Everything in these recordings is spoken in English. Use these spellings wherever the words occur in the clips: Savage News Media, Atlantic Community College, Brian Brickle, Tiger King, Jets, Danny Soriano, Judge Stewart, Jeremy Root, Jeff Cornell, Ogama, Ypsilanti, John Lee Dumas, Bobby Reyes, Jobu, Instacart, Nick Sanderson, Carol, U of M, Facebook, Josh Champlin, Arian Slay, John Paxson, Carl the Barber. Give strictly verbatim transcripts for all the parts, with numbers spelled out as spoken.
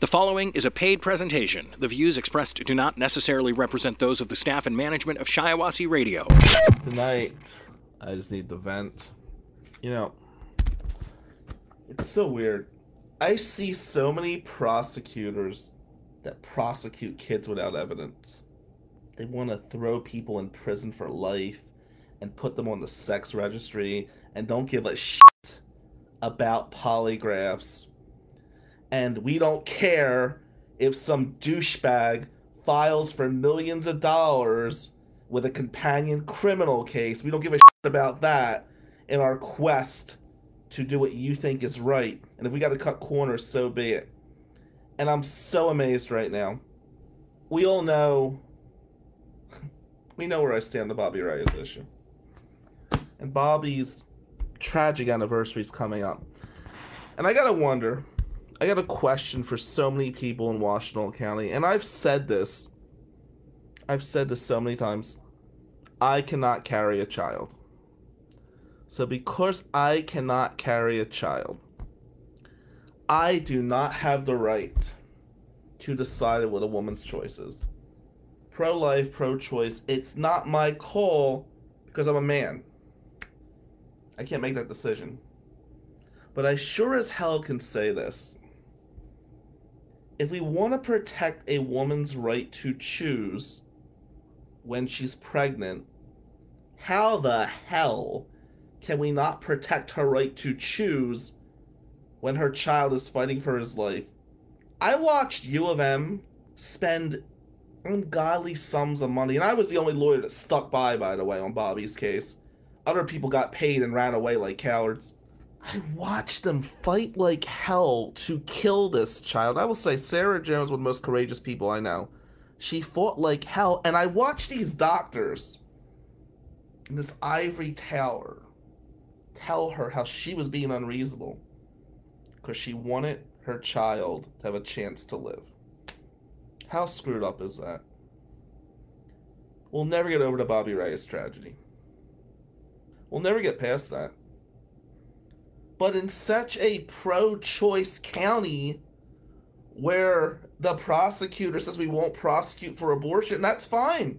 The following is a paid presentation. The views expressed do not necessarily represent those of the staff and management of Shiawassee Radio. Tonight, I just need the vent. You know, it's so weird. I see so many prosecutors that prosecute kids without evidence. They want to throw people in prison for life and put them on the sex registry and don't give a shit about polygraphs. And we don't care if some douchebag files for millions of dollars with a companion criminal case. We don't give a shit about that in our quest to do what you think is right. And if we got to cut corners, so be it. And I'm so amazed right now. We all know, we know where I stand on the Bobby Reyes issue. And Bobby's tragic anniversary is coming up. And I got to wonder... I got a question for so many people in Washtenaw County, and I've said this. I've said this so many times. I cannot carry a child. So because I cannot carry a child, I do not have the right to decide what a woman's choice is. Pro-life, pro-choice, it's not my call because I'm a man. I can't make that decision. But I sure as hell can say this. If we want to protect a woman's right to choose when she's pregnant, how the hell can we not protect her right to choose when her child is fighting for his life? I watched U of M spend ungodly sums of money, and I was the only lawyer that stuck by, by the way, on Bobby's case. Other people got paid and ran away like cowards. I watched them fight like hell to kill this child. I will say Sarah Jones, one of the most courageous people I know. She fought like hell, and I watched these doctors in this ivory tower tell her how she was being unreasonable because she wanted her child to have a chance to live. How screwed up is that? We'll never get over the Bobby Reyes tragedy. We'll never get past that. But in such a pro-choice county where the prosecutor says we won't prosecute for abortion, that's fine.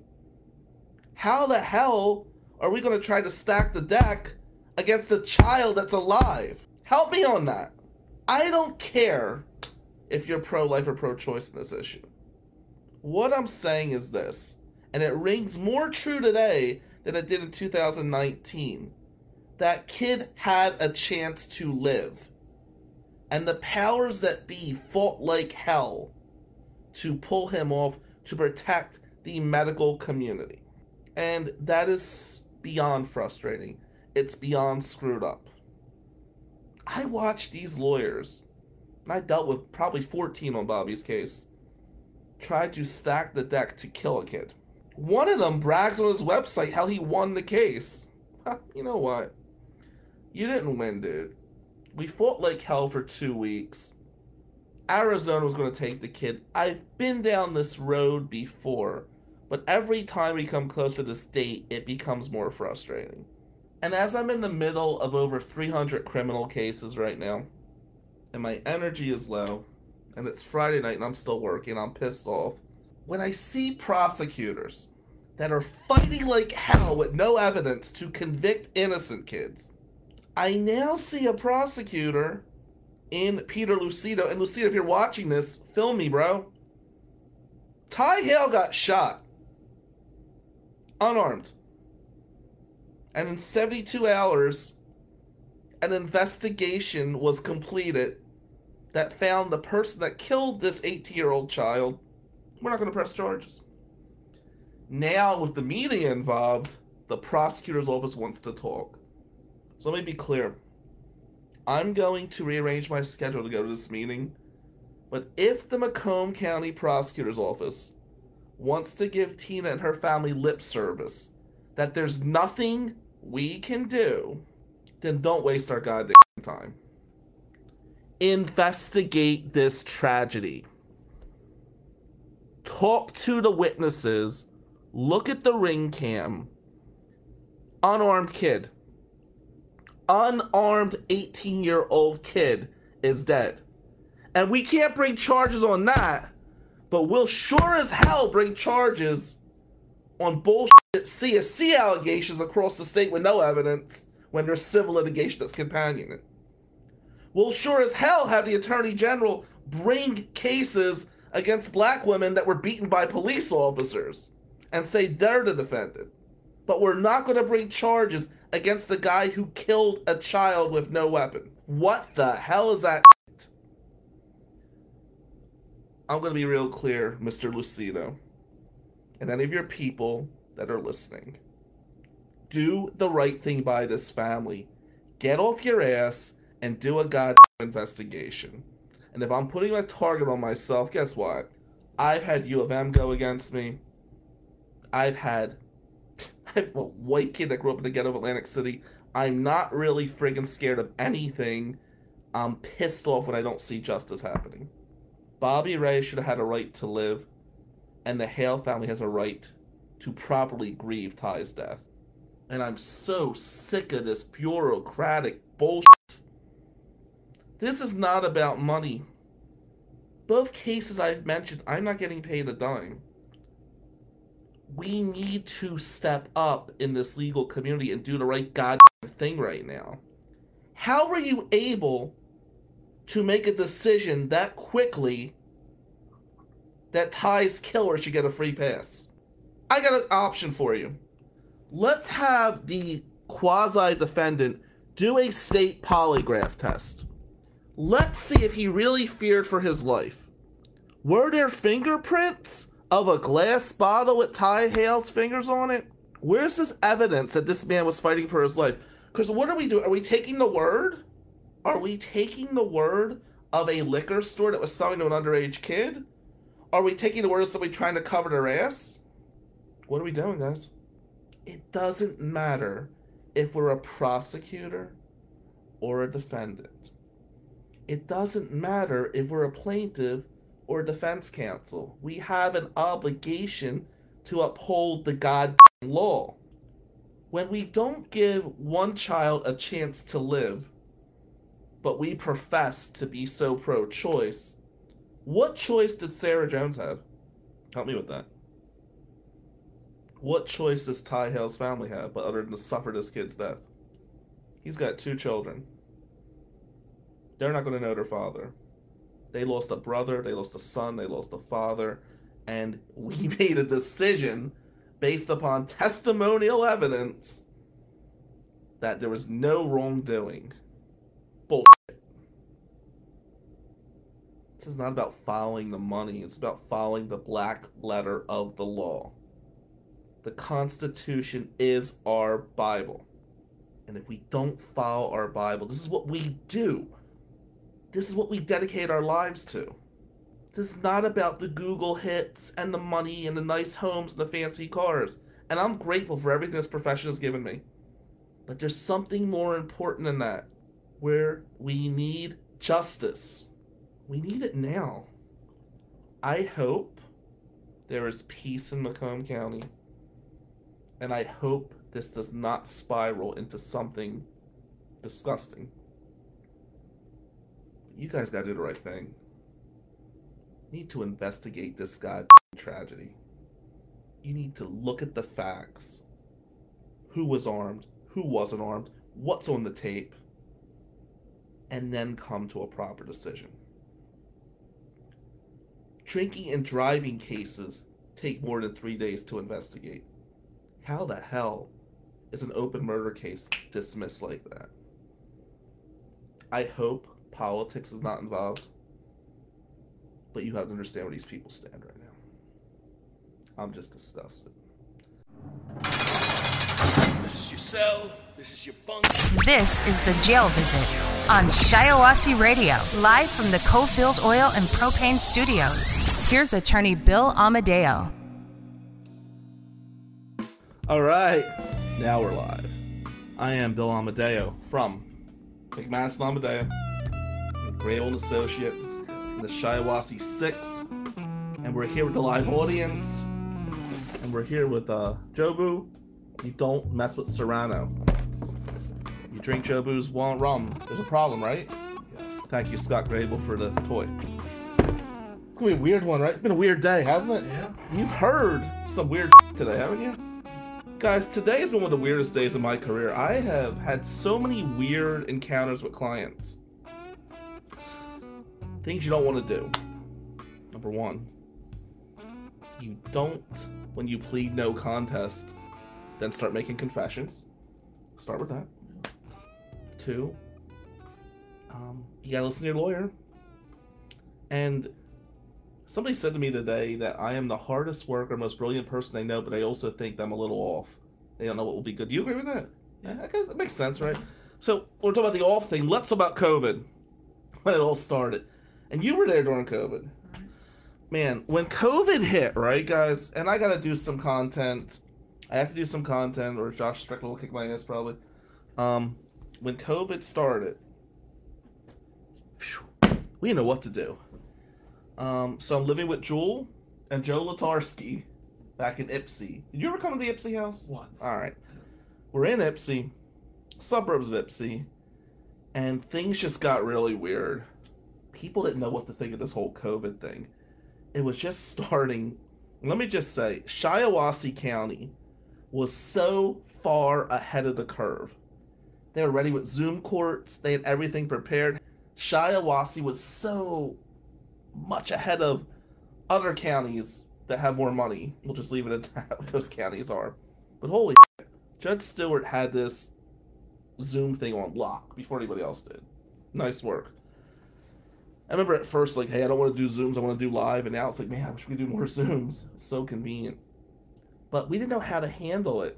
How the hell are we going to try to stack the deck against a child that's alive? Help me on that. I don't care if you're pro-life or pro-choice in this issue. What I'm saying is this, and it rings more true today than it did in two thousand nineteen. That kid had a chance to live. And the powers that be fought like hell to pull him off to protect the medical community. And that is beyond frustrating. It's beyond screwed up. I watched these lawyers, and I dealt with probably fourteen on Bobby's case, try to stack the deck to kill a kid. One of them brags on his website how he won the case. You know what? You didn't win, dude. We fought like hell for two weeks. Arizona was going to take the kid. I've been down this road before, but every time we come closer to this date, it becomes more frustrating. And as I'm in the middle of over three hundred criminal cases right now, and my energy is low, and it's Friday night and I'm still working, I'm pissed off, when I see prosecutors that are fighting like hell with no evidence to convict innocent kids, I now see a prosecutor in Peter Lucido. And Lucido, if you're watching this, film me, bro. Ty Hale got shot. Unarmed. And in seventy-two hours, an investigation was completed that found the person that killed this eighteen-year-old child, we're not going to press charges. Now, with the media involved, the prosecutor's office wants to talk. So let me be clear. I'm going to rearrange my schedule to go to this meeting. But if the Macomb County Prosecutor's Office wants to give Tina and her family lip service that there's nothing we can do, then don't waste our goddamn time. Investigate this tragedy. Talk to the witnesses. Look at the ring cam. Unarmed kid. Unarmed eighteen-year-old kid is dead. and we can't bring charges on that, but we'll sure as hell bring charges on bullshit C S C allegations across the state with no evidence when there's civil litigation that's companioning it. We'll sure as hell have the Attorney General bring cases against black women that were beaten by police officers and say they're the defendant. But we're not going to bring charges against the guy who killed a child with no weapon. What the hell is that? I'm going to be real clear, Mister Lucido, and any of your people that are listening. Do the right thing by this family. Get off your ass and do a goddamn investigation. And if I'm putting a target on myself, guess what? I've had U of M go against me. I've had I have a white kid that grew up in the ghetto of Atlantic City. I'm not really friggin' scared of anything. I'm pissed off when I don't see justice happening. Bobby Reyes should have had a right to live, and the Hale family has a right to properly grieve Ty's death. And I'm so sick of this bureaucratic bullshit. This is not about money. Both cases I've mentioned, I'm not getting paid a dime. We need to step up in this legal community and do the right goddamn thing right now. How were you able to make a decision that quickly that Ty's killer should get a free pass? I got an option for you. Let's have the quasi-defendant do a state polygraph test. Let's see if he really feared for his life. Were there fingerprints of a glass bottle with Ty Hale's fingers on it? Where's this evidence that this man was fighting for his life? Because what are we doing? Are we taking the word? Are we taking the word of a liquor store that was selling to an underage kid? Are we taking the word of somebody trying to cover their ass? What are we doing, guys? It doesn't matter if we're a prosecutor or a defendant. It doesn't matter if we're a plaintiff or defense counsel. We have an obligation to uphold the goddamn law. When we don't give one child a chance to live, but we profess to be so pro-choice, what choice did Sarah Jones have? Help me with that. What choice does Ty Hale's family have, but other than to suffer this kid's death? He's got two children. They're not going to know their father. They lost a brother, they lost a son, they lost a father, and we made a decision based upon testimonial evidence that there was no wrongdoing. Bullshit. This is not about following the money, it's about following the black letter of the law. The Constitution is our Bible. And if we don't follow our Bible, this is what we do. This is what we dedicate our lives to. This is not about the Google hits and the money and the nice homes and the fancy cars. And I'm grateful for everything this profession has given me. But there's something more important than that, where we need justice. We need it now. I hope there is peace in Macomb County. And I hope this does not spiral into something disgusting. You guys gotta do the right thing. You need to investigate this goddamn tragedy. You need to look at the facts. Who was armed? Who wasn't armed? What's on the tape? And then come to a proper decision. Drinking and driving cases take more than three days to investigate. How the hell is an open murder case dismissed like that? I hope politics is not involved, but you have to understand where these people stand right now. I'm just disgusted. This is your cell. This is your bunk. This is the jail visit on Shiawassee Radio, live from the Cofield Oil and Propane Studios. Here's attorney Bill Amadeo. All right, now we're live. I am Bill Amadeo from McManus and Amadeo, Grable and Associates, in the Shiawassee six, and we're here with the live audience, and we're here with uh, Jobu. You don't mess with Serrano. You drink Jobu's rum, there's a problem, right? Yes. Thank you, Scott Grable, for the toy. It's gonna be a weird one, right? It's been a weird day, hasn't it? Yeah. You've heard some weird today, haven't you? Guys, today has been one of the weirdest days of my career. I have had so many weird encounters with clients. Things you don't want to do. Number one, you don't, when you plead no contest, then start making confessions. Start with that. Two, um, you gotta listen to your lawyer. And somebody said to me today that I am the hardest worker, most brilliant person they know, but I also think that I'm a little off. They don't know what will be good. Do you agree with that? Yeah, I guess that makes sense, right? So we're talking about the off thing. Let's talk about COVID, when it all started. And you were there during COVID. Man, when COVID hit, right, guys, and I gotta do some content. I have to do some content, or Josh Strickland will kick my ass probably. Um, when COVID started, whew, we didn't know what to do. Um, so I'm living with Jewel and Joe Latarski back in Ypsi. Did you ever come to the Ypsi house? Once. All right. We're in Ypsi, suburbs of Ypsi, and things just got really weird. People didn't know what to think of this whole COVID thing. It was just starting. Let me just say, Shiawassee County was so far ahead of the curve. They were ready with Zoom courts. They had everything prepared. Shiawassee was so much ahead of other counties that have more money. We'll just leave it at that, what those counties are. But holy shit, Judge Stewart had this Zoom thing on lock before anybody else did. Nice work. I remember at first, like, hey, I don't want to do Zooms, I want to do live, and now it's like, man, I wish we could do more Zooms. It's so convenient. But we didn't know how to handle it.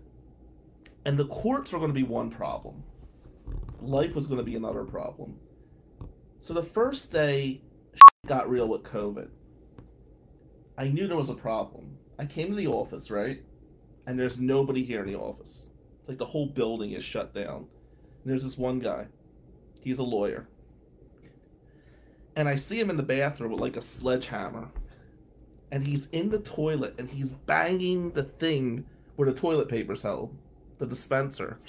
And the courts were going to be one problem. Life was going to be another problem. So the first day, shit got real with COVID. I knew there was a problem. I came to the office, right? And there's nobody here in the office. Like, the whole building is shut down. And there's this one guy. He's a lawyer. And I see him in the bathroom with like a sledgehammer. And he's in the toilet and he's banging the thing where the toilet paper's held, the dispenser.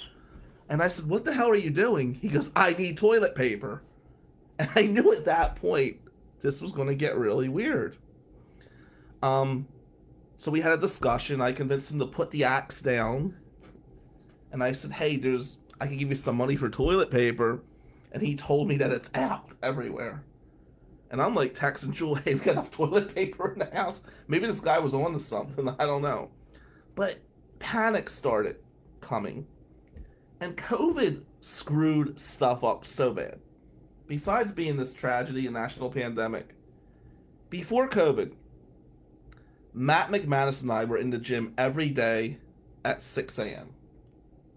And I said, what the hell are you doing? He goes, I need toilet paper. And I knew at that point, this was going to get really weird. Um, so we had a discussion. I convinced him to put the axe down. And I said, hey, there's, I can give you some money for toilet paper. And he told me that it's out everywhere. And I'm like texting Jewel, hey, we got enough toilet paper in the house. Maybe this guy was on to something. I don't know. But panic started coming. And COVID screwed stuff up so bad. Besides being this tragedy, a national pandemic, before COVID, Matt McManus and I were in the gym every day at six a.m.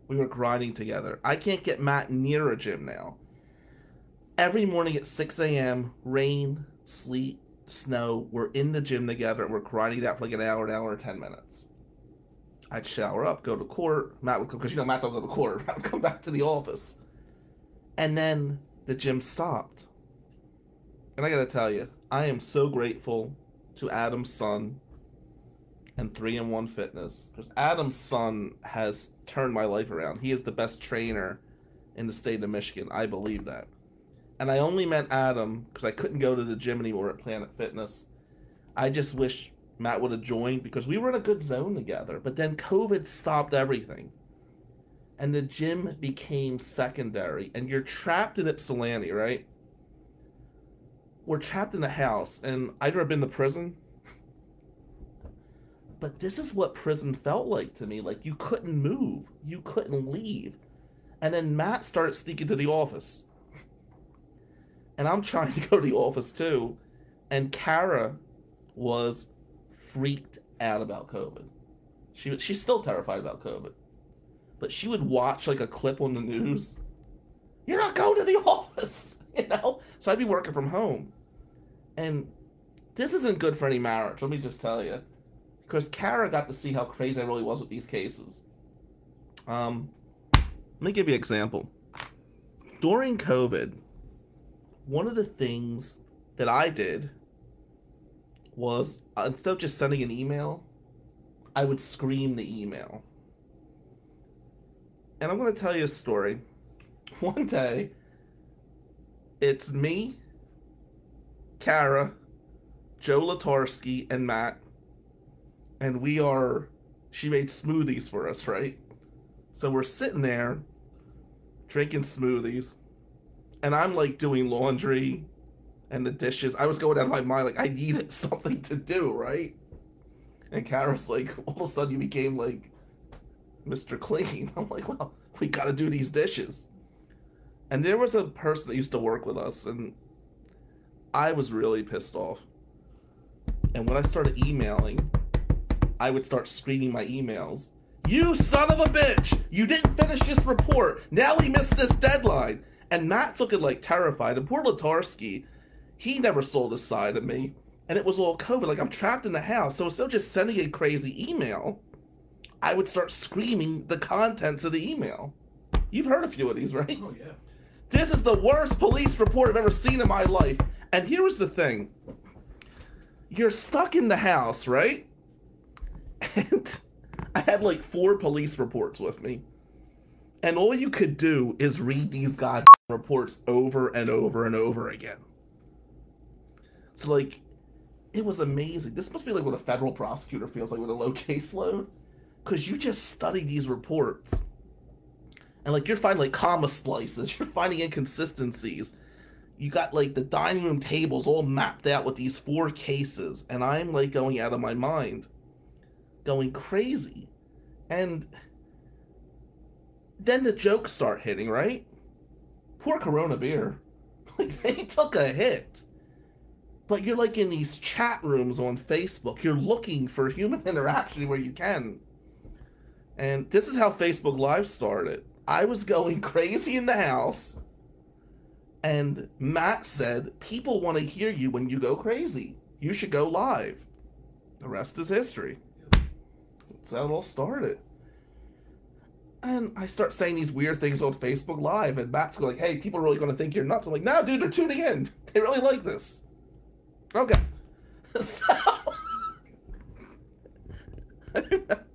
We were grinding together. I can't get Matt near a gym now. Every morning at six a.m., rain, sleet, snow, we're in the gym together and we're grinding it out for like an hour, an hour, or ten minutes. I'd shower up, go to court. Matt would come, because you know Matt don't go to court. Matt would come back to the office. And then the gym stopped. And I got to tell you, I am so grateful to Adam's son and three in one Fitness. Because Adam's son has turned my life around. He is the best trainer in the state of Michigan. I believe that. And I only met Adam because I couldn't go to the gym anymore at Planet Fitness. I just wish Matt would have joined because we were in a good zone together. But then COVID stopped everything. And the gym became secondary. And you're trapped in Ypsilanti, right? We're trapped in the house. And I'd never been to prison. But this is what prison felt like to me. Like, you couldn't move. You couldn't leave. And then Matt started sneaking to the office. And I'm trying to go to the office too. And Kara was freaked out about COVID. She She's still terrified about COVID. But she would watch like a clip on the news. You're not going to the office, you know? So I'd be working from home. And this isn't good for any marriage, let me just tell you. Because Kara got to see how crazy I really was with these cases. Um, let me give you an example. During COVID, one of the things that I did was, instead of just sending an email, I would scream the email. And I'm going to tell you a story. One day, It's me, Kara, Joe Latarski, and Matt. And we are, she made smoothies for us, right? So we're sitting there drinking smoothies. And I'm like doing laundry and the dishes. I was going out of my mind, like I needed something to do, right? And Kara's like, all of a sudden you became like Mister Clean. I'm like, well, we gotta do these dishes. And there was a person that used to work with us, and I was really pissed off. And when I started emailing, I would start screening my emails. You son of a bitch! You didn't finish this report! Now we missed this deadline! And Matt's looking like terrified, and poor Latarski, he never saw this side of me. And it was all COVID, like I'm trapped in the house. So instead of just sending a crazy email, I would start screaming the contents of the email. You've heard a few of these, right? Oh, yeah. This is the worst police report I've ever seen in my life. And here was the thing. You're stuck in the house, right? And I had like four police reports with me. And all you could do is read these goddamn reports over and over and over again. So like, it was amazing. This must be like what a federal prosecutor feels like with a low caseload. Because you just study these reports. And like, you're finding like comma splices. You're finding inconsistencies. You got like the dining room tables all mapped out with these four cases. And I'm like going out of my mind. Going crazy. And then the jokes start hitting, right? Poor Corona beer. Like, they took a hit. But you're like in these chat rooms on Facebook. You're looking for human interaction where you can. And this is how Facebook Live started. I was going crazy in the house. And Matt said, people want to hear you when you go crazy. You should go live. The rest is history. That's how it all started. And I start saying these weird things on Facebook Live, and Matt's like, hey, people are really going to think you're nuts. I'm like, no, dude, they're tuning in. They really like this. Okay. So,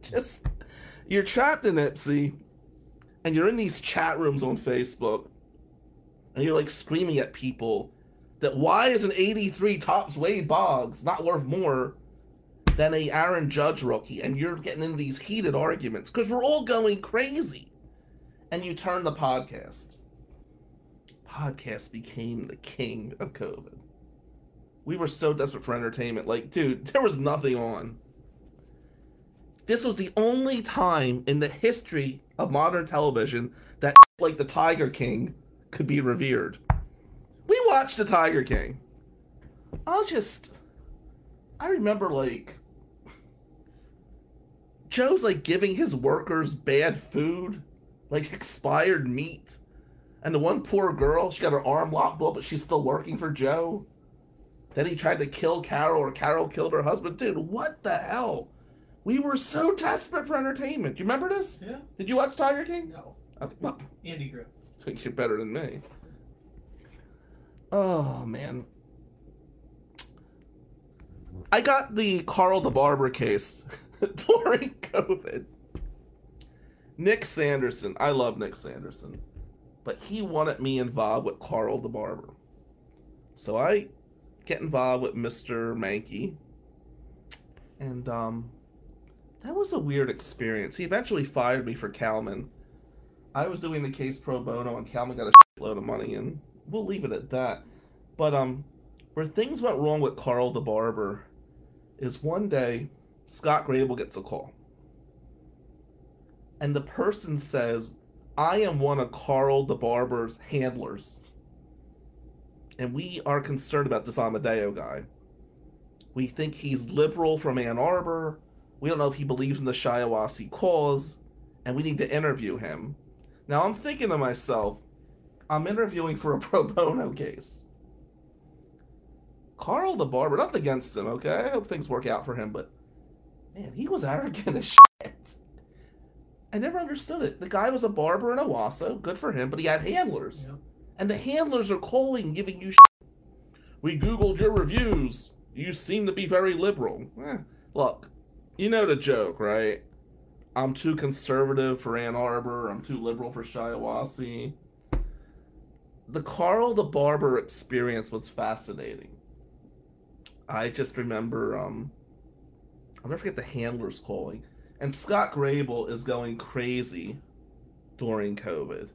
just, you're trapped in Ipsy, and you're in these chat rooms on Facebook, and you're like screaming at people that why is an eighty-three Topps Wade Boggs not worth more than a Aaron Judge rookie, and you're getting into these heated arguments because we're all going crazy. And you turn the podcast. Podcast became the king of COVID. We were so desperate for entertainment. Like, dude, there was nothing on. This was the only time in the history of modern television that like the Tiger King could be revered. We watched the Tiger King. I'll just... I remember, like... Joe's like giving his workers bad food, like expired meat, and the one poor girl, she got her arm locked up, but she's still working for Joe. Then he tried to kill Carol, or Carol killed her husband. Dude, what the hell? We were so desperate for entertainment. Do you remember this? Yeah. Did you watch Tiger King? No. Okay. Well, Andy Griffith. I think you're better than me. Oh, man. I got the Carl the Barber case. During COVID, Nick Sanderson, I love Nick Sanderson, but he wanted me involved with Carl the Barber. So I get involved with Mister Manke, and um, that was a weird experience. He eventually fired me for Calman. I was doing the case pro bono, and Calman got a shitload of money, and we'll leave it at that. But um, where things went wrong with Carl the Barber is one day, Scott Grable gets a call. And the person says, I am one of Carl the Barber's handlers. And we are concerned about this Amadeo guy. We think he's liberal from Ann Arbor. We don't know if he believes in the Shiawassee cause. And we need to interview him. Now I'm thinking to myself, I'm interviewing for a pro bono case. Carl the Barber, nothing against him, okay? I hope things work out for him, but man, he was arrogant as shit. I never understood it. The guy was a barber in Owasso, good for him, but he had handlers. Yeah. And the handlers are calling, giving you shit. We Googled your reviews. You seem to be very liberal. Eh, look, you know the joke, right? I'm too conservative for Ann Arbor. I'm too liberal for Shiawassee. the Carl the Barber experience was fascinating. I just remember, um, I'll never forget the handlers calling. And Scott Grable is going crazy during COVID.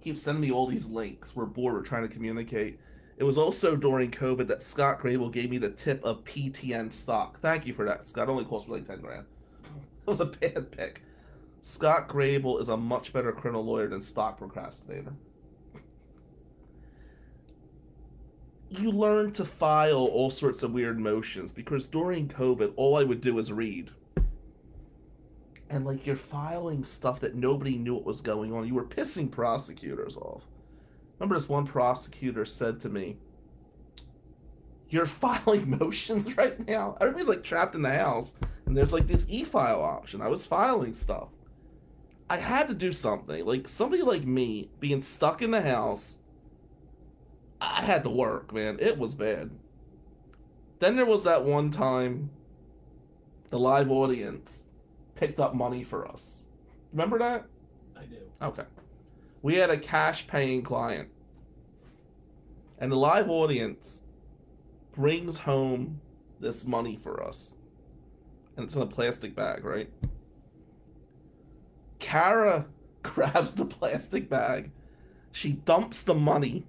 He keeps sending me all these links. We're bored. We're trying to communicate. It was also during COVID that Scott Grable gave me the tip of P T N stock. Thank you for that, Scott. It only cost me like ten grand. That was a bad pick. Scott Grable is a much better criminal lawyer than stock procrastinator. You learn to file all sorts of weird motions, because during COVID, all I would do is read. And, like, you're filing stuff that nobody knew what was going on. You were pissing prosecutors off. Remember this one prosecutor said to me, "You're filing motions right now? Everybody's, like, trapped in the house, and there's, like, this e-file option." I was filing stuff. I had to do something. Like, somebody like me being stuck in the house, I had to work, man. It was bad. Then there was that one time the live audience picked up money for us. Remember that? I do. Okay. We had a cash-paying client. And the live audience brings home this money for us. And it's in a plastic bag, right? Kara grabs the plastic bag. She dumps the money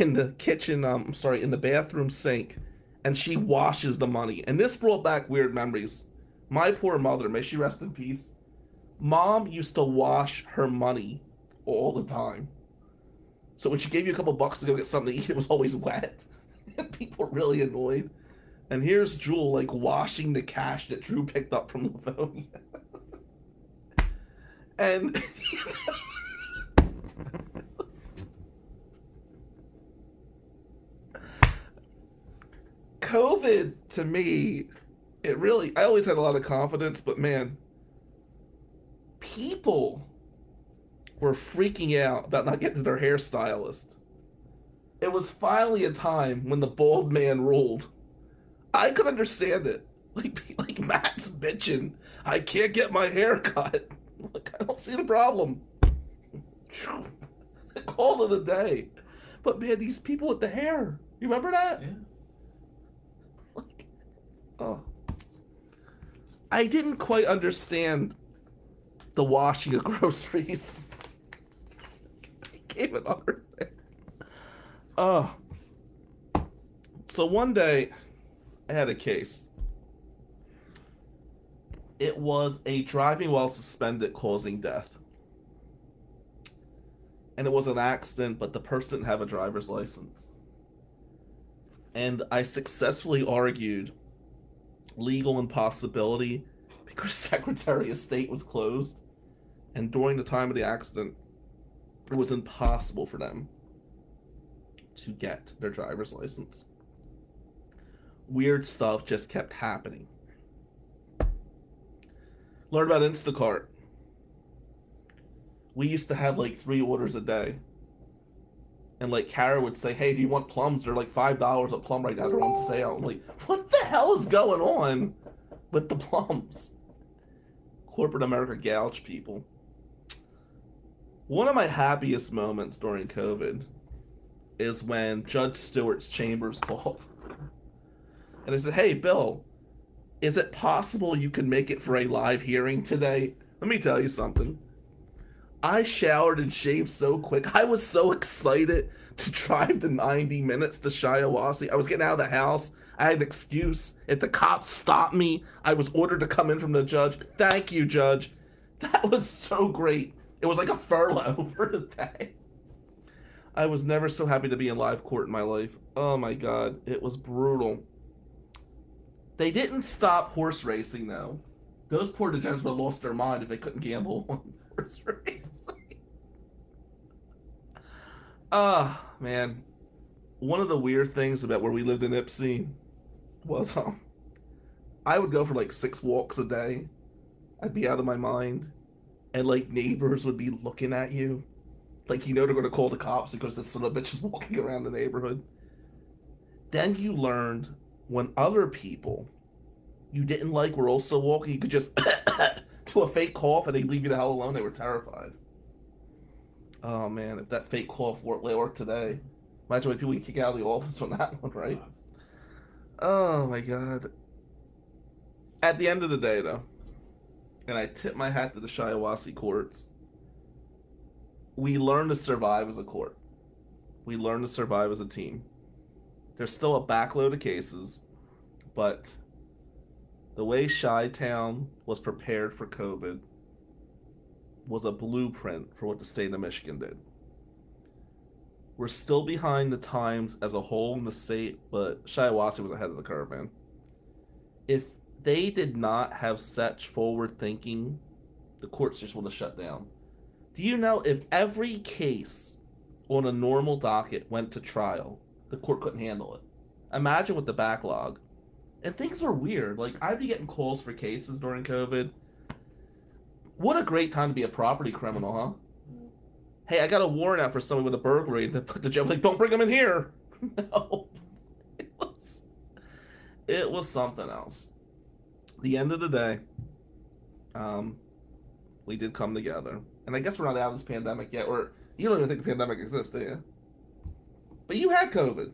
in the kitchen, um, I'm sorry, in the bathroom sink, and she washes the money. And this brought back weird memories. My poor mother, may she rest in peace, Mom used to wash her money all the time. So when she gave you a couple bucks to go get something to eat, it was always wet. People were really annoyed. And here's Jewel, like, washing the cash that Drew picked up from Livonia. And... COVID, to me, it really, I always had a lot of confidence, but man, people were freaking out about not getting to their hairstylist. It was finally a time when the bald man ruled. I could understand it. Like, like Matt's bitching, "I can't get my hair cut." Like, I don't see the problem. Call of the day. But man, these people with the hair, you remember that? Yeah. Oh, I didn't quite understand the washing of groceries. It gave it another thing. Oh, so one day I had a case. It was a driving while suspended causing death, and it was an accident, but the person didn't have a driver's license, and I successfully argued legal impossibility because Secretary of State was closed, and during the time of the accident it was impossible for them to get their driver's license. Weird stuff just kept happening. Learned about Instacart. We used to have like three orders a day, and like Kara would say, "Hey, do you want plums? They're like five dollars a plum right now. They're on sale." I'm like, what the hell is going on with the plums? Corporate America gouged people. One of my happiest moments during COVID is when Judge Stewart's chambers called. And I said, "Hey, Bill, is it possible you can make it for a live hearing today?" Let me tell you something. I showered and shaved so quick. I was so excited to drive the ninety minutes to Shiawassee. I was getting out of the house. I had an excuse. If the cops stopped me, I was ordered to come in from the judge. Thank you, Judge. That was so great. It was like a furlough for the day. I was never so happy to be in live court in my life. Oh my God, it was brutal. They didn't stop horse racing though. Those poor degenerates would have lost their mind if they couldn't gamble on horse racing. Ah, uh, man. One of the weird things about where we lived in Ypsi was um, I would go for like six walks a day. I'd be out of my mind. And like neighbors would be looking at you. Like, you know, they're going to call the cops because this son of a bitch is walking around the neighborhood. Then you learned when other people you didn't like were also walking, you could just do a fake cough and they'd leave you the hell alone. They were terrified. Oh man, if that fake cough worked work today, imagine what people we kick out of the office on that one, right? Oh my God. At the end of the day, though, and I tip my hat to the Shiawassee courts, we learn to survive as a court. We learn to survive as a team. There's still a backload of cases, but the way Chi-Town was prepared for COVID was a blueprint for what the state of Michigan did. We're still behind the times as a whole in the state, but Shiawassee was ahead of the curve, man. If they did not have such forward thinking, the courts just would have shut down. Do you know if every case on a normal docket went to trial, the court couldn't handle it? Imagine with the backlog. And things were weird. Like, I'd be getting calls for cases during COVID. What a great time to be a property criminal, huh? Mm-hmm. Hey, I got a warrant out for somebody with a burglary. The, the judge was like, don't bring him in here. No. It was, it was something else. The end of the day, um, we did come together. And I guess we're not out of this pandemic yet. Or you don't even think the pandemic exists, do you? But you had COVID.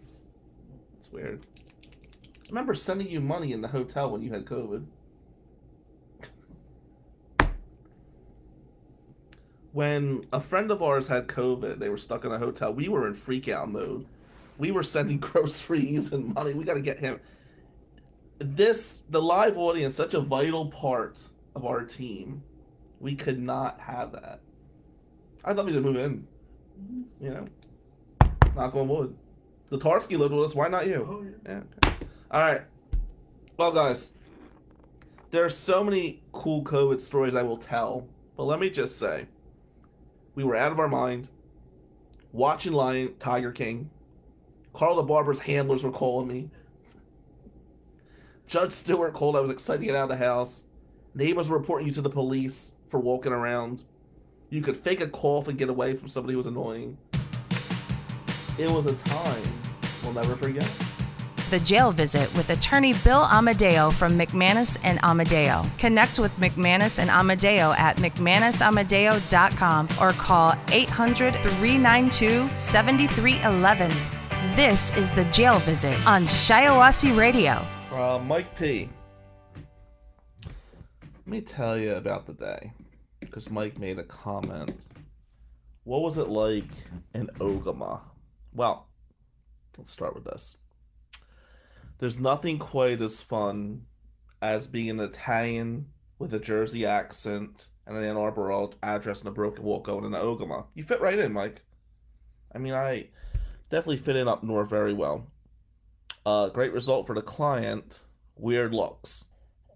It's weird. I remember sending you money in the hotel when you had COVID. When a friend of ours had COVID, they were stuck in a hotel. We were in freak out mode. We were sending groceries and money. We got to get him. This, the live audience, such a vital part of our team. We could not have that. I'd love you to move in. You know, knock on wood. Latarski lived with us. Why not you? Oh, yeah. Yeah, okay. All right. Well, guys, there are so many cool COVID stories I will tell, but let me just say, we were out of our mind, watching Lion, Tiger King. Carl the Barber's handlers were calling me. Judge Stewart called. I was excited to get out of the house. Neighbors were reporting you to the police for walking around. You could fake a cough and get away from somebody who was annoying. It was a time we'll never forget. The jail visit with attorney Bill Amadeo from McManus and Amadeo. Connect with McManus and Amadeo at mcmanus amadeo dot com or call eight hundred, three nine two, seven three one one. This is The Jail Visit on Shiawassee Radio. Uh, Mike P. Let me tell you about the day, because Mike made a comment. What was it like in Ogama? Well, let's start with this. There's nothing quite as fun as being an Italian with a Jersey accent and an Ann Arbor address and a broken walk going into Ogama. You fit right in, Mike. I mean, I definitely fit in up north very well. Uh, great result for the client. Weird looks.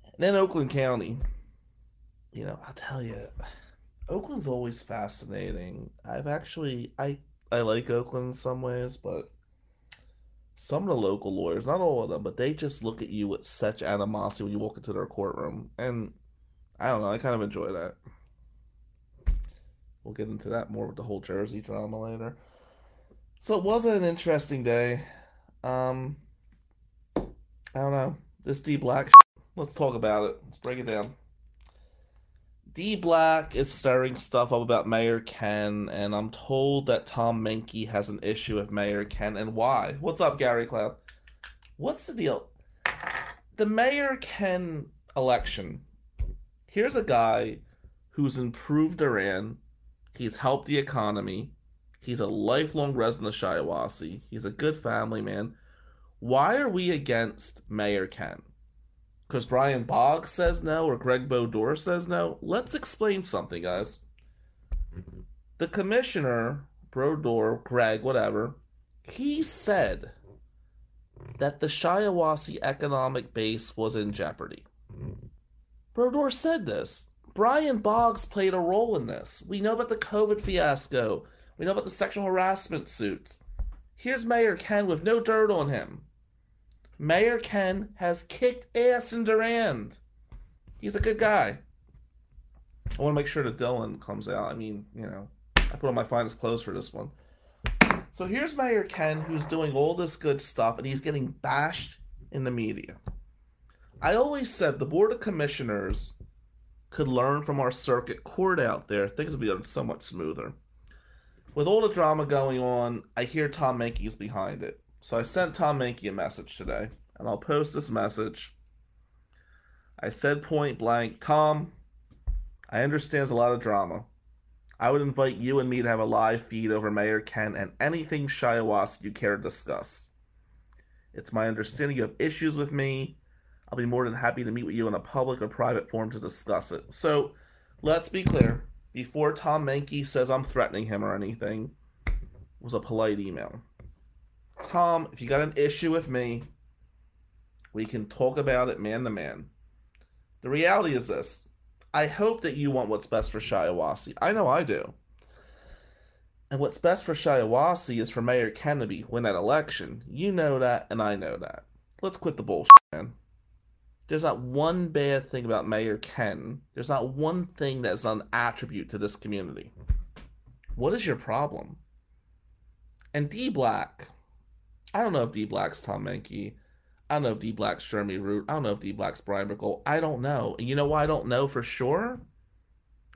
And then Oakland County. You know, I'll tell you, Oakland's always fascinating. I've actually, I, I like Oakland in some ways, but some of the local lawyers, not all of them, but they just look at you with such animosity when you walk into their courtroom. And I don't know, I kind of enjoy that. We'll get into that more with the whole Jersey drama later. So it was an interesting day. Um, I don't know. This D Black shit, let's talk about it. Let's break it down. D Black is stirring stuff up about Mayor Ken, and I'm told that Tom Manke has an issue with Mayor Ken, and why? What's up, Gary Cloud? What's the deal? The Mayor Ken election. Here's a guy who's improved Iran. He's helped the economy. He's a lifelong resident of Shiawassee. He's a good family man. Why are we against Mayor Ken? Because Brian Boggs says no, or Greg Brodor says no. Let's explain something, guys. The commissioner, Brodor, Greg, whatever, he said that the Shiawassee economic base was in jeopardy. Brodor said this. Brian Boggs played a role in this. We know about the COVID fiasco. We know about the sexual harassment suits. Here's Mayor Ken with no dirt on him. Mayor Ken has kicked ass in Durand. He's a good guy. I want to make sure that Dylan comes out. I mean, you know, I put on my finest clothes for this one. So here's Mayor Ken who's doing all this good stuff, and he's getting bashed in the media. I always said the Board of Commissioners could learn from our circuit court out there. Things would be so much smoother. with all the drama going on, I hear Tom Manke's behind it. So I sent Tom Manke a message today, and I'll post this message. I said point blank, Tom, I understand there's a lot of drama. I would invite you and me to have a live feed over Mayor Ken and anything Shiawassee you care to discuss. It's my understanding you have issues with me. I'll be more than happy to meet with you in a public or private forum to discuss it. So let's be clear. Before Tom Manke says I'm threatening him or anything, it was a polite email. Tom, if you got an issue with me, we can talk about it man to man. The reality is this. I hope that you want what's best for Shiawassee. I know I do. And what's best for Shiawassee is for Mayor Ken to win that election. You know that, and I know that. Let's quit the bullshit, man. There's not one bad thing about Mayor Ken. There's not one thing that's an attribute to this community. What is your problem? And D Black, I don't know if D Black's Tom Manke. I don't know if D Black's Jeremy Root. I don't know if D Black's Brian Brickle. I don't know. And you know why I don't know for sure?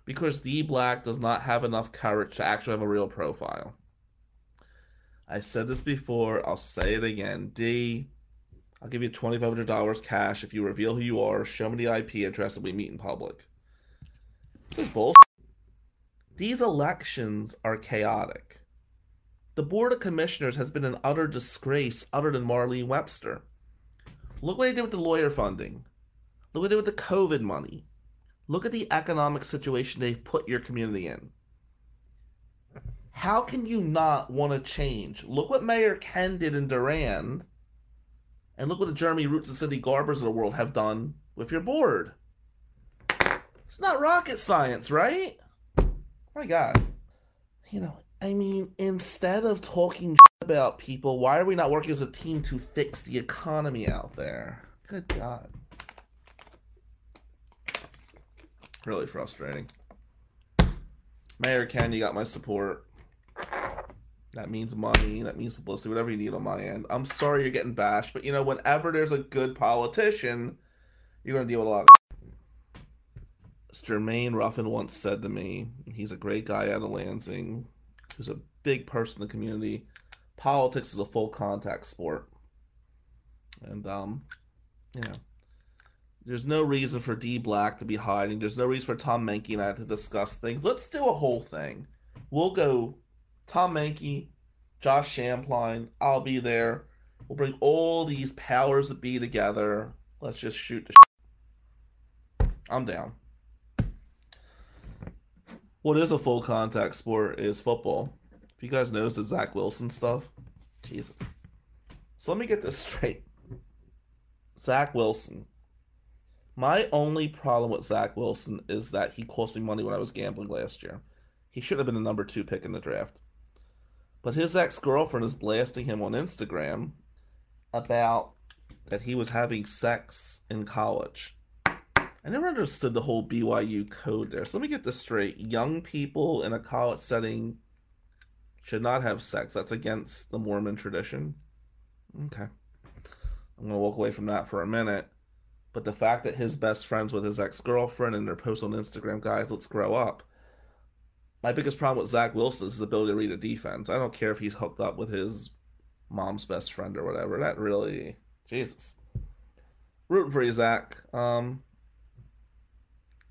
Because D Black does not have enough courage to actually have a real profile. I said this before. I'll say it again. D, I'll give you twenty-five hundred dollars cash if you reveal who you are, show me the I P address, and we meet in public. This is bullshit. These elections are chaotic. The Board of Commissioners has been an utter disgrace other than Marlene Webster. Look what they did with the lawyer funding. Look what they did with the COVID money. Look at the economic situation they've put your community in. How can you not want to change? Look what Mayor Ken did in Durand. And look what the Jeremy Roots and Cindy Garbers of the world have done with your board. It's not rocket science, right? Oh my God. You know, I mean, instead of talking shit about people, why are we not working as a team to fix the economy out there? Good God. Really frustrating. Mayor Ken, you got my support. That means money, that means publicity, whatever you need on my end. I'm sorry you're getting bashed, but you know, whenever there's a good politician, you're going to deal with a lot of shit. Jermaine Ruffin once said to me, he's a great guy out of Lansing, who's a big person in the community, politics is a full contact sport. And, um, you know, there's no reason for D Black to be hiding. There's no reason for Tom Manke and I to discuss things. Let's do a whole thing. We'll go Tom Manke, Josh Champlin, I'll be there. We'll bring all these powers that be together. Let's just shoot the shit. I'm down. What is a full contact sport is football. If you guys noticed the Zach Wilson stuff, Jesus. So let me get this straight. Zach Wilson. My only problem with Zach Wilson is that he cost me money when I was gambling last year. He should have been the number two pick in the draft. But his ex-girlfriend is blasting him on Instagram about that he was having sex in college. I never understood the whole B Y U code there. So let me get this straight. Young people in a college setting should not have sex. That's against the Mormon tradition. Okay. I'm going to walk away from that for a minute. But the fact that his best friend's with his ex-girlfriend and their post on Instagram, guys, let's grow up. My biggest problem with Zach Wilson is his ability to read a defense. I don't care if he's hooked up with his mom's best friend or whatever. That really, Jesus. Rooting for you, Zach. Um,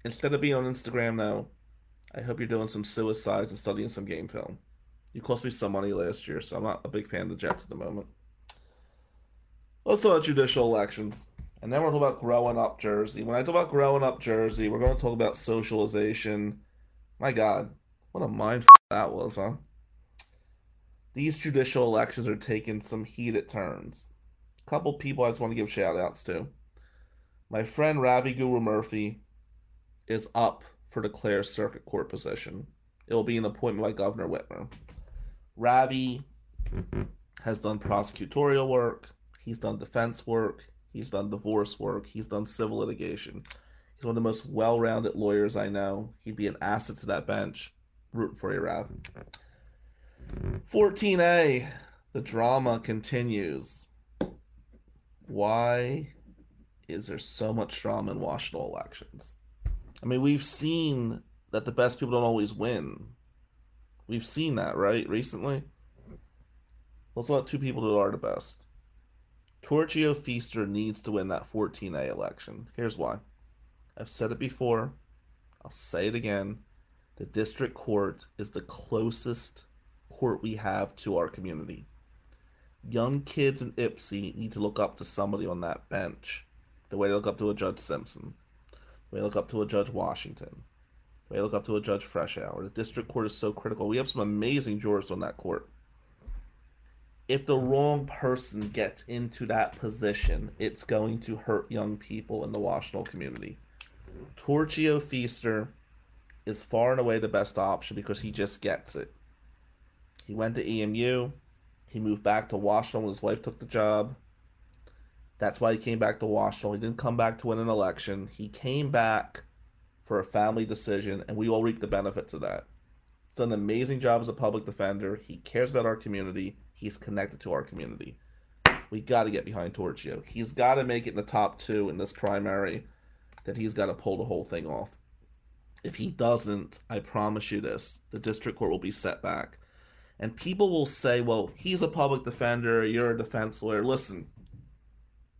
instead of being on Instagram, though, I hope you're doing some suicides and studying some game film. You cost me some money last year, so I'm not a big fan of the Jets at the moment. Let's talk about judicial elections. And then we'll talk about growing up Jersey. When I talk about growing up Jersey, we're going to talk about socialization. My God. What a mind f*** that was, huh? These judicial elections are taking some heated turns. A couple people I just want to give shout-outs to. My friend Ravi Guru Murphy is up for the Clare Circuit Court position. It will be an appointment by Governor Whitmer. Ravi has done prosecutorial work. He's done defense work. He's done divorce work. He's done civil litigation. He's one of the most well-rounded lawyers I know. He'd be an asset to that bench. Rooting for you, Rav. fourteen A, the drama continues. Why is there so much drama in Washtenaw elections? I mean, we've seen that the best people don't always win. We've seen that, right, recently? Let's let two people do our best. Torchio Feaster needs to win that fourteen A election. Here's why. I've said it before. I'll say it again. The district court is the closest court we have to our community. Young kids in Ypsi need to look up to somebody on that bench. The way they look up to a Judge Simpson. The way they look up to a Judge Washington. The way they look up to a Judge Freshour. The district court is so critical. We have some amazing jurors on that court. If the wrong person gets into that position, it's going to hurt young people in the Washtenaw community. Torchio Feaster is far and away the best option because he just gets it. He went to E M U. He moved back to Washtenaw when his wife took the job. That's why he came back to Washtenaw. He didn't come back to win an election. He came back for a family decision, and we all reap the benefits of that. He's done an amazing job as a public defender. He cares about our community. He's connected to our community. We got to get behind Torchio. He's got to make it in the top two in this primary, that he's got to pull the whole thing off. If he doesn't, I promise you this, the district court will be set back. And people will say, well, he's a public defender, you're a defense lawyer. Listen,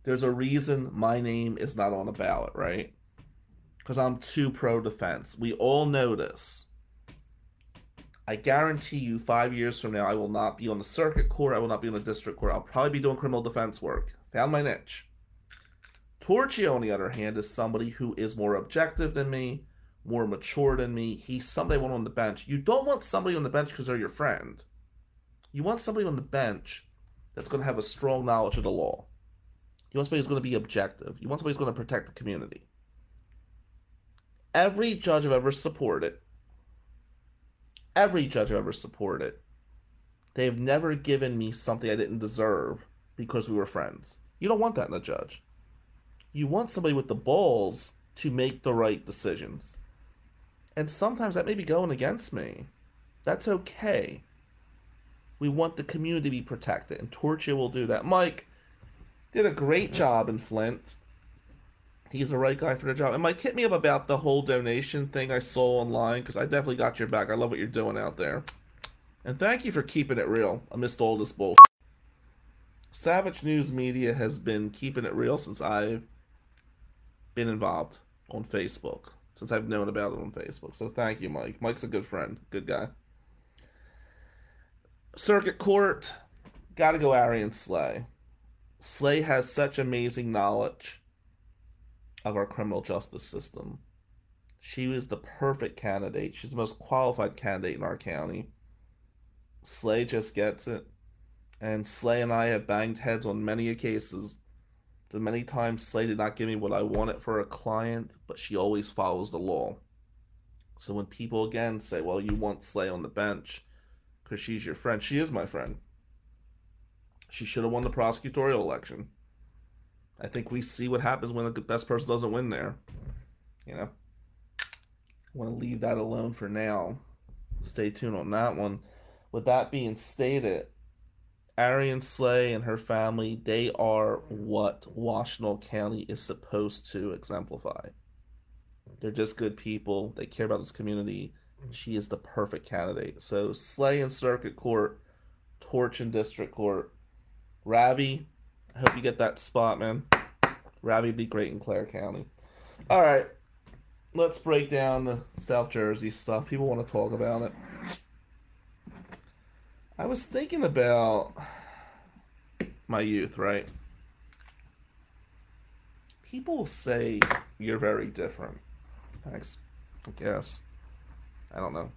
there's a reason my name is not on a ballot, right? Because I'm too pro-defense. We all know this. I guarantee you five years from now, I will not be on the circuit court. I will not be on the district court. I'll probably be doing criminal defense work. Found my niche. Torchio, on the other hand, is somebody who is more objective than me, more mature than me. He's somebody I want on the bench. You don't want somebody on the bench because they're your friend. You want somebody on the bench that's going to have a strong knowledge of the law. You want somebody who's going to be objective. You want somebody who's going to protect the community. Every judge I've ever supported Every judge I've ever supported, they've never given me something I didn't deserve because we were friends. You don't want that in a judge. You want somebody with the balls to make the right decisions. And sometimes that may be going against me. That's okay. We want the community to be protected, and Torchio will do that. Mike did a great job in Flint. He's the right guy for the job. And Mike, hit me up about the whole donation thing I saw online, because I definitely got your back. I love what you're doing out there. And thank you for keeping it real. I missed all this bullshit. Savage News Media has been keeping it real since I've been involved on Facebook, since I've known about it on Facebook. So thank you, Mike. Mike's a good friend. Good guy. Circuit Court. Gotta go Arian Slay. Slay has such amazing knowledge of our criminal justice system. She was the perfect candidate. She's the most qualified candidate in our county. Slay just gets it. And Slay and I have banged heads on many cases. The many times Slay did not give me what I wanted for a client, but she always follows the law. So when people again say, well, you want Slay on the bench because she's your friend, she is my friend. She should have won the prosecutorial election. I think we see what happens when the best person doesn't win there. You know, I want to leave that alone for now. Stay tuned on that one. With that being stated, Arian Slay and her family, they are what Washtenaw County is supposed to exemplify. They're just good people. They care about this community. She is the perfect candidate. So Slay in Circuit Court, Torch in District Court, Ravi, I hope you get that spot, man. Ravi would be great in Clare County. All right. Let's break down the South Jersey stuff. People want to talk about it. I was thinking about my youth, right? People say you're very different. Thanks. I guess. I don't know.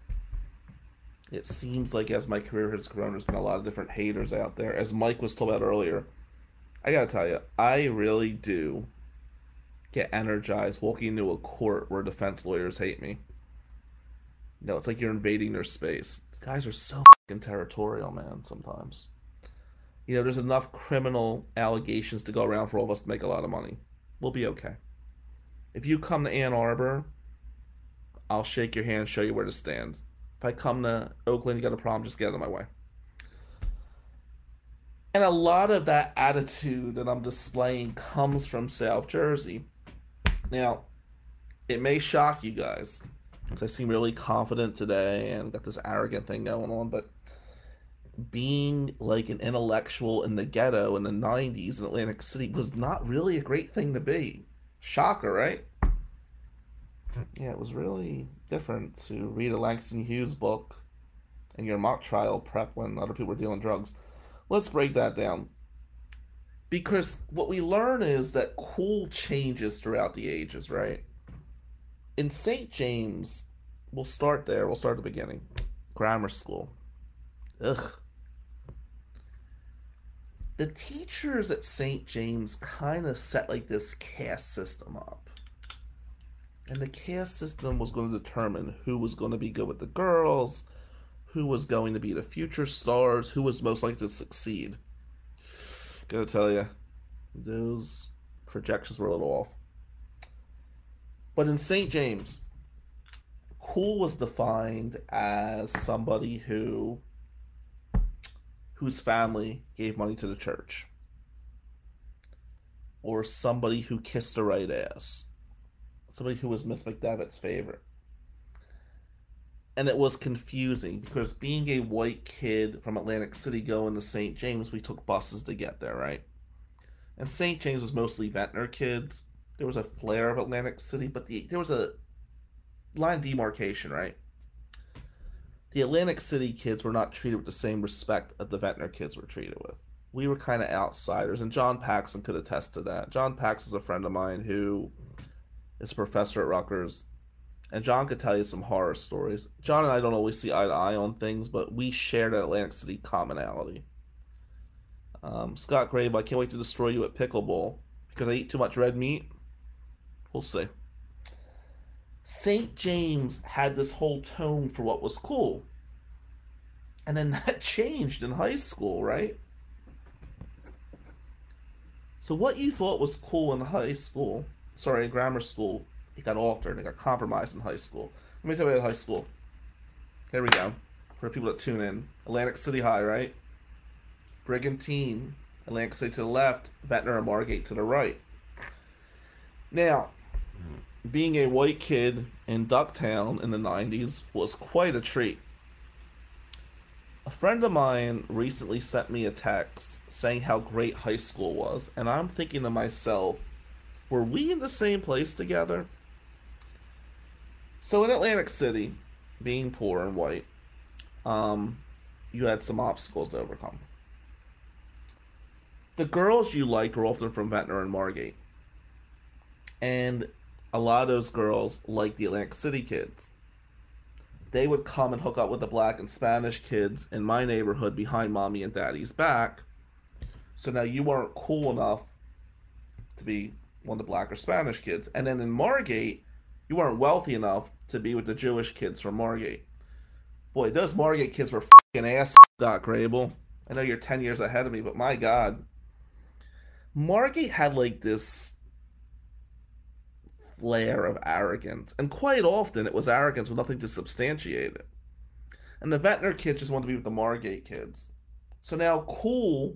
It seems like as my career has grown, there's been a lot of different haters out there. As Mike was talking about earlier, I gotta tell you, I really do get energized walking into a court where defense lawyers hate me. You know, it's like you're invading their space. These guys are so fucking territorial, man, sometimes. You know, there's enough criminal allegations to go around for all of us to make a lot of money. We'll be okay. If you come to Ann Arbor, I'll shake your hand, show you where to stand. If I come to Oakland, you got a problem, just get out of my way. And a lot of that attitude that I'm displaying comes from South Jersey. Now, it may shock you guys. They seem really confident today and got this arrogant thing going on, but being like an intellectual in the ghetto in the nineties in Atlantic City was not really a great thing to be. Shocker, right? Yeah, it was really different to read a Langston Hughes book and your mock trial prep when other people were dealing drugs. Let's break that down. Because what we learn is that cool changes throughout the ages, right? In Saint James, we'll start there. We'll start at the beginning. Grammar school. Ugh. The teachers at Saint James kind of set like this caste system up. And the caste system was going to determine who was going to be good with the girls, who was going to be the future stars, who was most likely to succeed. Gotta tell you, those projections were a little off. But in Saint James, cool was defined as somebody who whose family gave money to the church, or somebody who kissed the right ass, somebody who was Miss McDevitt's favorite. And it was confusing because being a white kid from Atlantic City going to Saint James, we took buses to get there, right? And Saint James was mostly Ventnor kids. There was a flair of Atlantic City, but the, there was a line demarcation, right? The Atlantic City kids were not treated with the same respect that the Ventnor kids were treated with. We were kind of outsiders, and John Paxson could attest to that. John Paxson is a friend of mine who is a professor at Rutgers. And John could tell you some horror stories. John and I don't always see eye to eye on things, but we share that Atlantic City commonality. Um, Scott Grable, I can't wait to destroy you at pickleball because I eat too much red meat. We'll see. Saint James had this whole tone for what was cool. And then that changed in high school, right? So what you thought was cool in high school, sorry, grammar school, it got altered. It got compromised in high school. Let me tell you about high school. Here we go. For people that tune in. Atlantic City High, right? Brigantine. Atlantic City to the left. Ventnor and Margate to the right. Now, being a white kid in Ducktown in the nineties was quite a treat. A friend of mine recently sent me a text saying how great high school was. And I'm thinking to myself, were we in the same place together? So in Atlantic City, being poor and white, um, you had some obstacles to overcome. The girls you liked were often from Ventnor and Margate. And a lot of those girls liked the Atlantic City kids. They would come and hook up with the black and Spanish kids in my neighborhood behind mommy and daddy's back. So now you weren't cool enough to be one of the black or Spanish kids. And then in Margate, you weren't wealthy enough to be with the Jewish kids from Margate. Boy, those Margate kids were fucking ass, Doc Grable. I know you're ten years ahead of me, but my God. Margate had like this flair of arrogance. And quite often it was arrogance with nothing to substantiate it. And the Ventnor kids just wanted to be with the Margate kids. So now cool,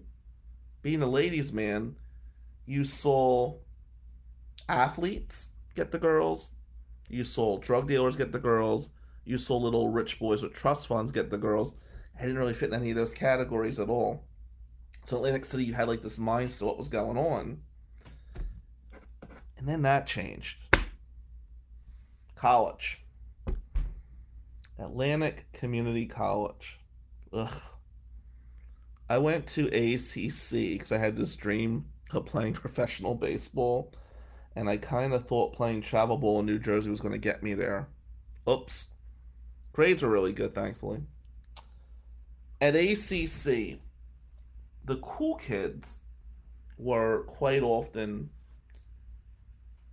being a ladies' man, you saw athletes get the girls, you saw drug dealers get the girls, you saw little rich boys with trust funds get the girls. I didn't really fit in any of those categories at all. So Atlantic City, you had like this mindset of what was going on. And then that changed. College. Atlantic Community College. Ugh. I went to A C C because I had this dream of playing professional baseball. And I kind of thought playing travel ball in New Jersey was going to get me there. Oops. Grades were really good, thankfully. At A C C, the cool kids were quite often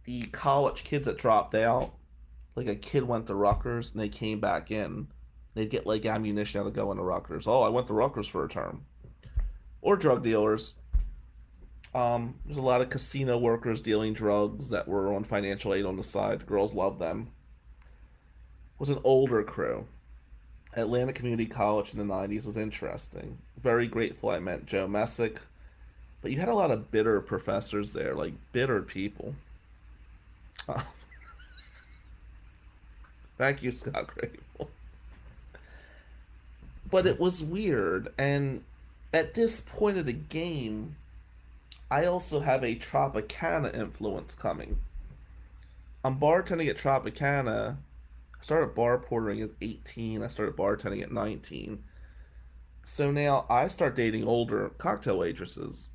the college kids that dropped out. Like a kid went to Rutgers and they came back in. They'd get like ammunition out of going to Rutgers. Oh, I went to Rutgers for a term. Or drug dealers. Um, there's a lot of casino workers dealing drugs that were on financial aid on the side. Girls loved them. It was an older crew. Atlanta Community College in the nineties was interesting. Very grateful I met Joe Messick. But you had a lot of bitter professors there, like bitter people. Uh, Thank you, Scott Grable. But it was weird. And at this point of the game, I also have a Tropicana influence coming. I'm bartending at Tropicana. I started bar portering at eighteen. I started bartending at nineteen. So now I start dating older cocktail waitresses.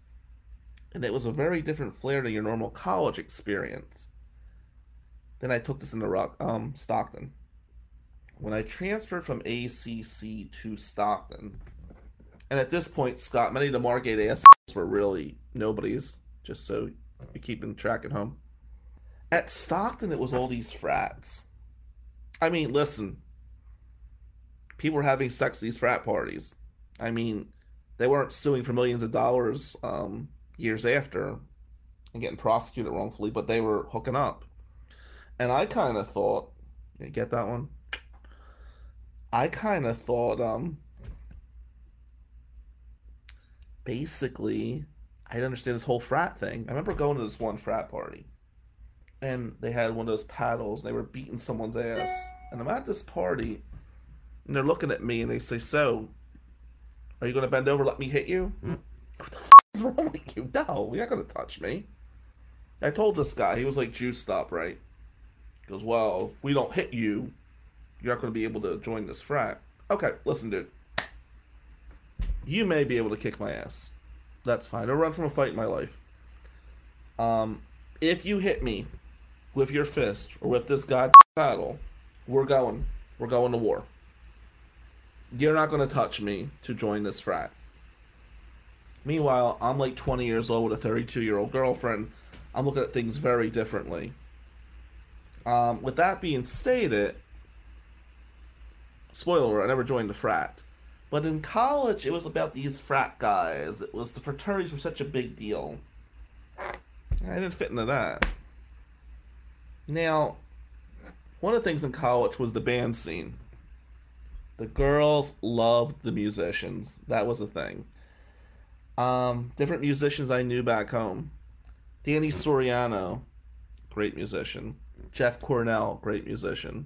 And it was a very different flair to your normal college experience. Then I took this into Rock, um, Stockton. When I transferred from A C C to Stockton, and at this point, Scott, many of the Margate assholes were really nobodies, just so you're keeping track at home. At Stockton, it was all these frats. I mean, listen, people were having sex at these frat parties. I mean, they weren't suing for millions of dollars um, years after and getting prosecuted wrongfully, but they were hooking up. And I kind of thought, you get that one? I kind of thought, um, basically, I didn't understand this whole frat thing. I remember going to this one frat party, and they had one of those paddles, and they were beating someone's ass. And I'm at this party, and they're looking at me, and they say, so, are you going to bend over and let me hit you? Mm. What the f*** is wrong with you? No, you're not going to touch me. I told this guy, he was like, juiced up, right? Goes, well, if we don't hit you, you're not going to be able to join this frat. Okay, listen, dude. You may be able to kick my ass. That's fine. I don't run from a fight in my life. Um, if you hit me with your fist or with this goddamn paddle, we're going. We're going to war. You're not going to touch me to join this frat. Meanwhile, I'm like twenty years old with a thirty-two-year-old girlfriend. I'm looking at things very differently. Um, with that being stated, spoiler, I never joined a frat. But in college, it was about these frat guys. It was the fraternities were such a big deal. I didn't fit into that. Now, one of the things in college was the band scene. The girls loved the musicians. That was a thing. Um, different musicians I knew back home. Danny Soriano, great musician. Jeff Cornell, great musician.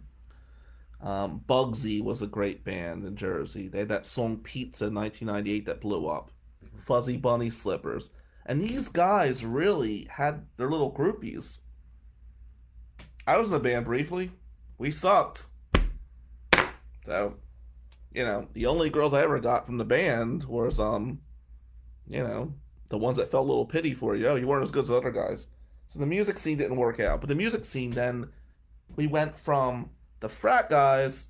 Um, Bugsy was a great band in Jersey. They had that song Pizza in nineteen ninety-eight that blew up. Fuzzy Bunny Slippers. And these guys really had their little groupies. I was in a band briefly. We sucked. So, you know, the only girls I ever got from the band was, um, you know, the ones that felt a little pity for you. Oh, you weren't as good as the other guys. So the music scene didn't work out. But the music scene then, we went from the frat guys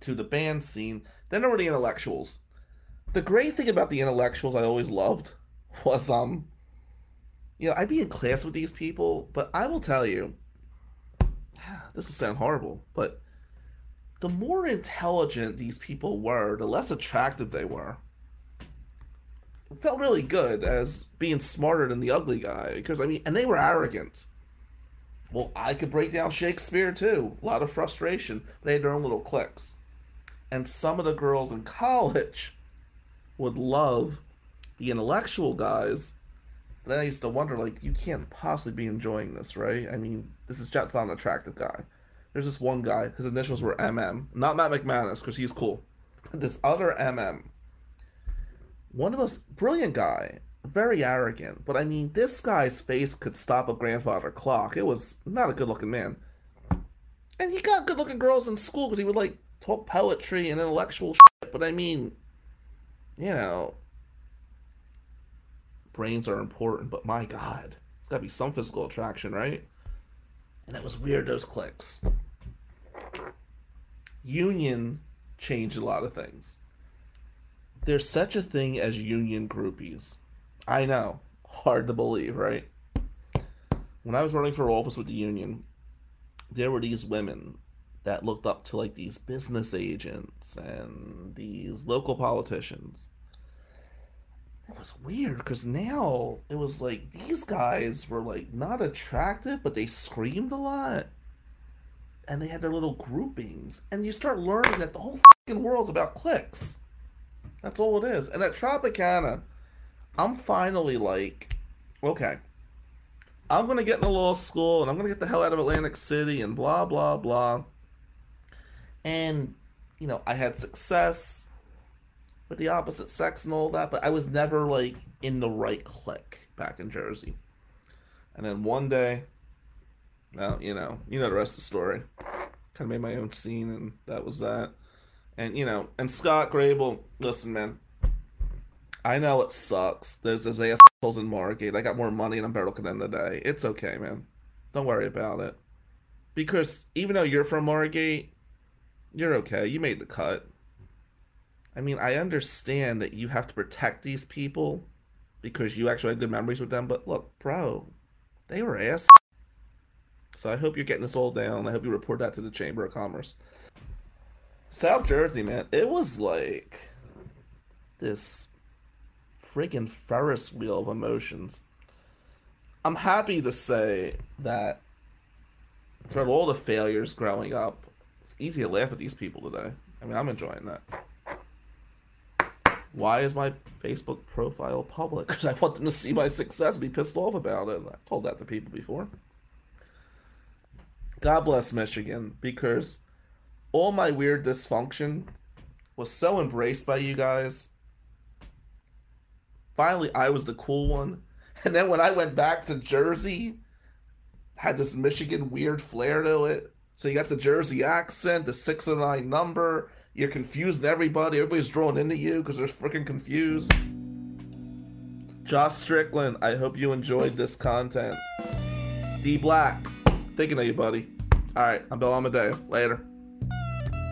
to the band scene. Then there were the intellectuals. The great thing about the intellectuals I always loved was, um, you know, I'd be in class with these people. But I will tell you, this will sound horrible, but the more intelligent these people were, the less attractive they were. It felt really good as being smarter than the ugly guy, because I mean, and they were arrogant. Well, I could break down Shakespeare too. A lot of frustration. They had their own little cliques, and some of the girls in college would love the intellectual guys. But then I used to wonder, like, you can't possibly be enjoying this, right? I mean, this is just not an attractive guy. There's this one guy. His initials were M M, not Matt McManus, because he's cool. But this other M M. One of the most brilliant guy, very arrogant, but I mean, this guy's face could stop a grandfather clock. It was not a good-looking man. And he got good-looking girls in school because he would, like, talk poetry and intellectual shit, but I mean, you know, brains are important, but my God, it's got to be some physical attraction, right? And that was weird, those clicks. Union changed a lot of things. There's such a thing as union groupies. I know. Hard to believe, right? When I was running for office with the union, there were these women that looked up to, like, these business agents and these local politicians. It was weird, because now it was like these guys were, like, not attractive, but they screamed a lot. And they had their little groupings. And you start learning that the whole fucking world's about cliques. That's all it is. And at Tropicana, I'm finally like, okay, I'm going to get into law school, and I'm going to get the hell out of Atlantic City, and blah, blah, blah. And, you know, I had success with the opposite sex and all that, but I was never, like, in the right clique back in Jersey. And then one day, well, you know, you know the rest of the story. Kind of made my own scene, and that was that. And, you know, and Scott Grable, listen, man, I know it sucks. There's those assholes in Margate. I got more money and I'm better looking at them today. It's okay, man. Don't worry about it. Because even though you're from Margate, you're okay. You made the cut. I mean, I understand that you have to protect these people because you actually had good memories with them. But look, bro, they were assholes. So I hope you're getting this all down. I hope you report that to the Chamber of Commerce. South Jersey, man, it was like this freaking Ferris wheel of emotions. I'm happy to say that throughout all the failures growing up, it's easy to laugh at these people today. I mean, I'm enjoying that. Why is my Facebook profile public? Because I want them to see my success and be pissed off about it. I've told that to people before. God bless Michigan, because all my weird dysfunction was so embraced by you guys. Finally, I was the cool one. And then when I went back to Jersey, had this Michigan weird flair to it. So you got the Jersey accent, the six oh nine number. You're confusing everybody. Everybody's drawn into you because they're freaking confused. Josh Strickland, I hope you enjoyed this content. D Black, thinking of you, buddy. All right, I'm Bill Amadeo. Later.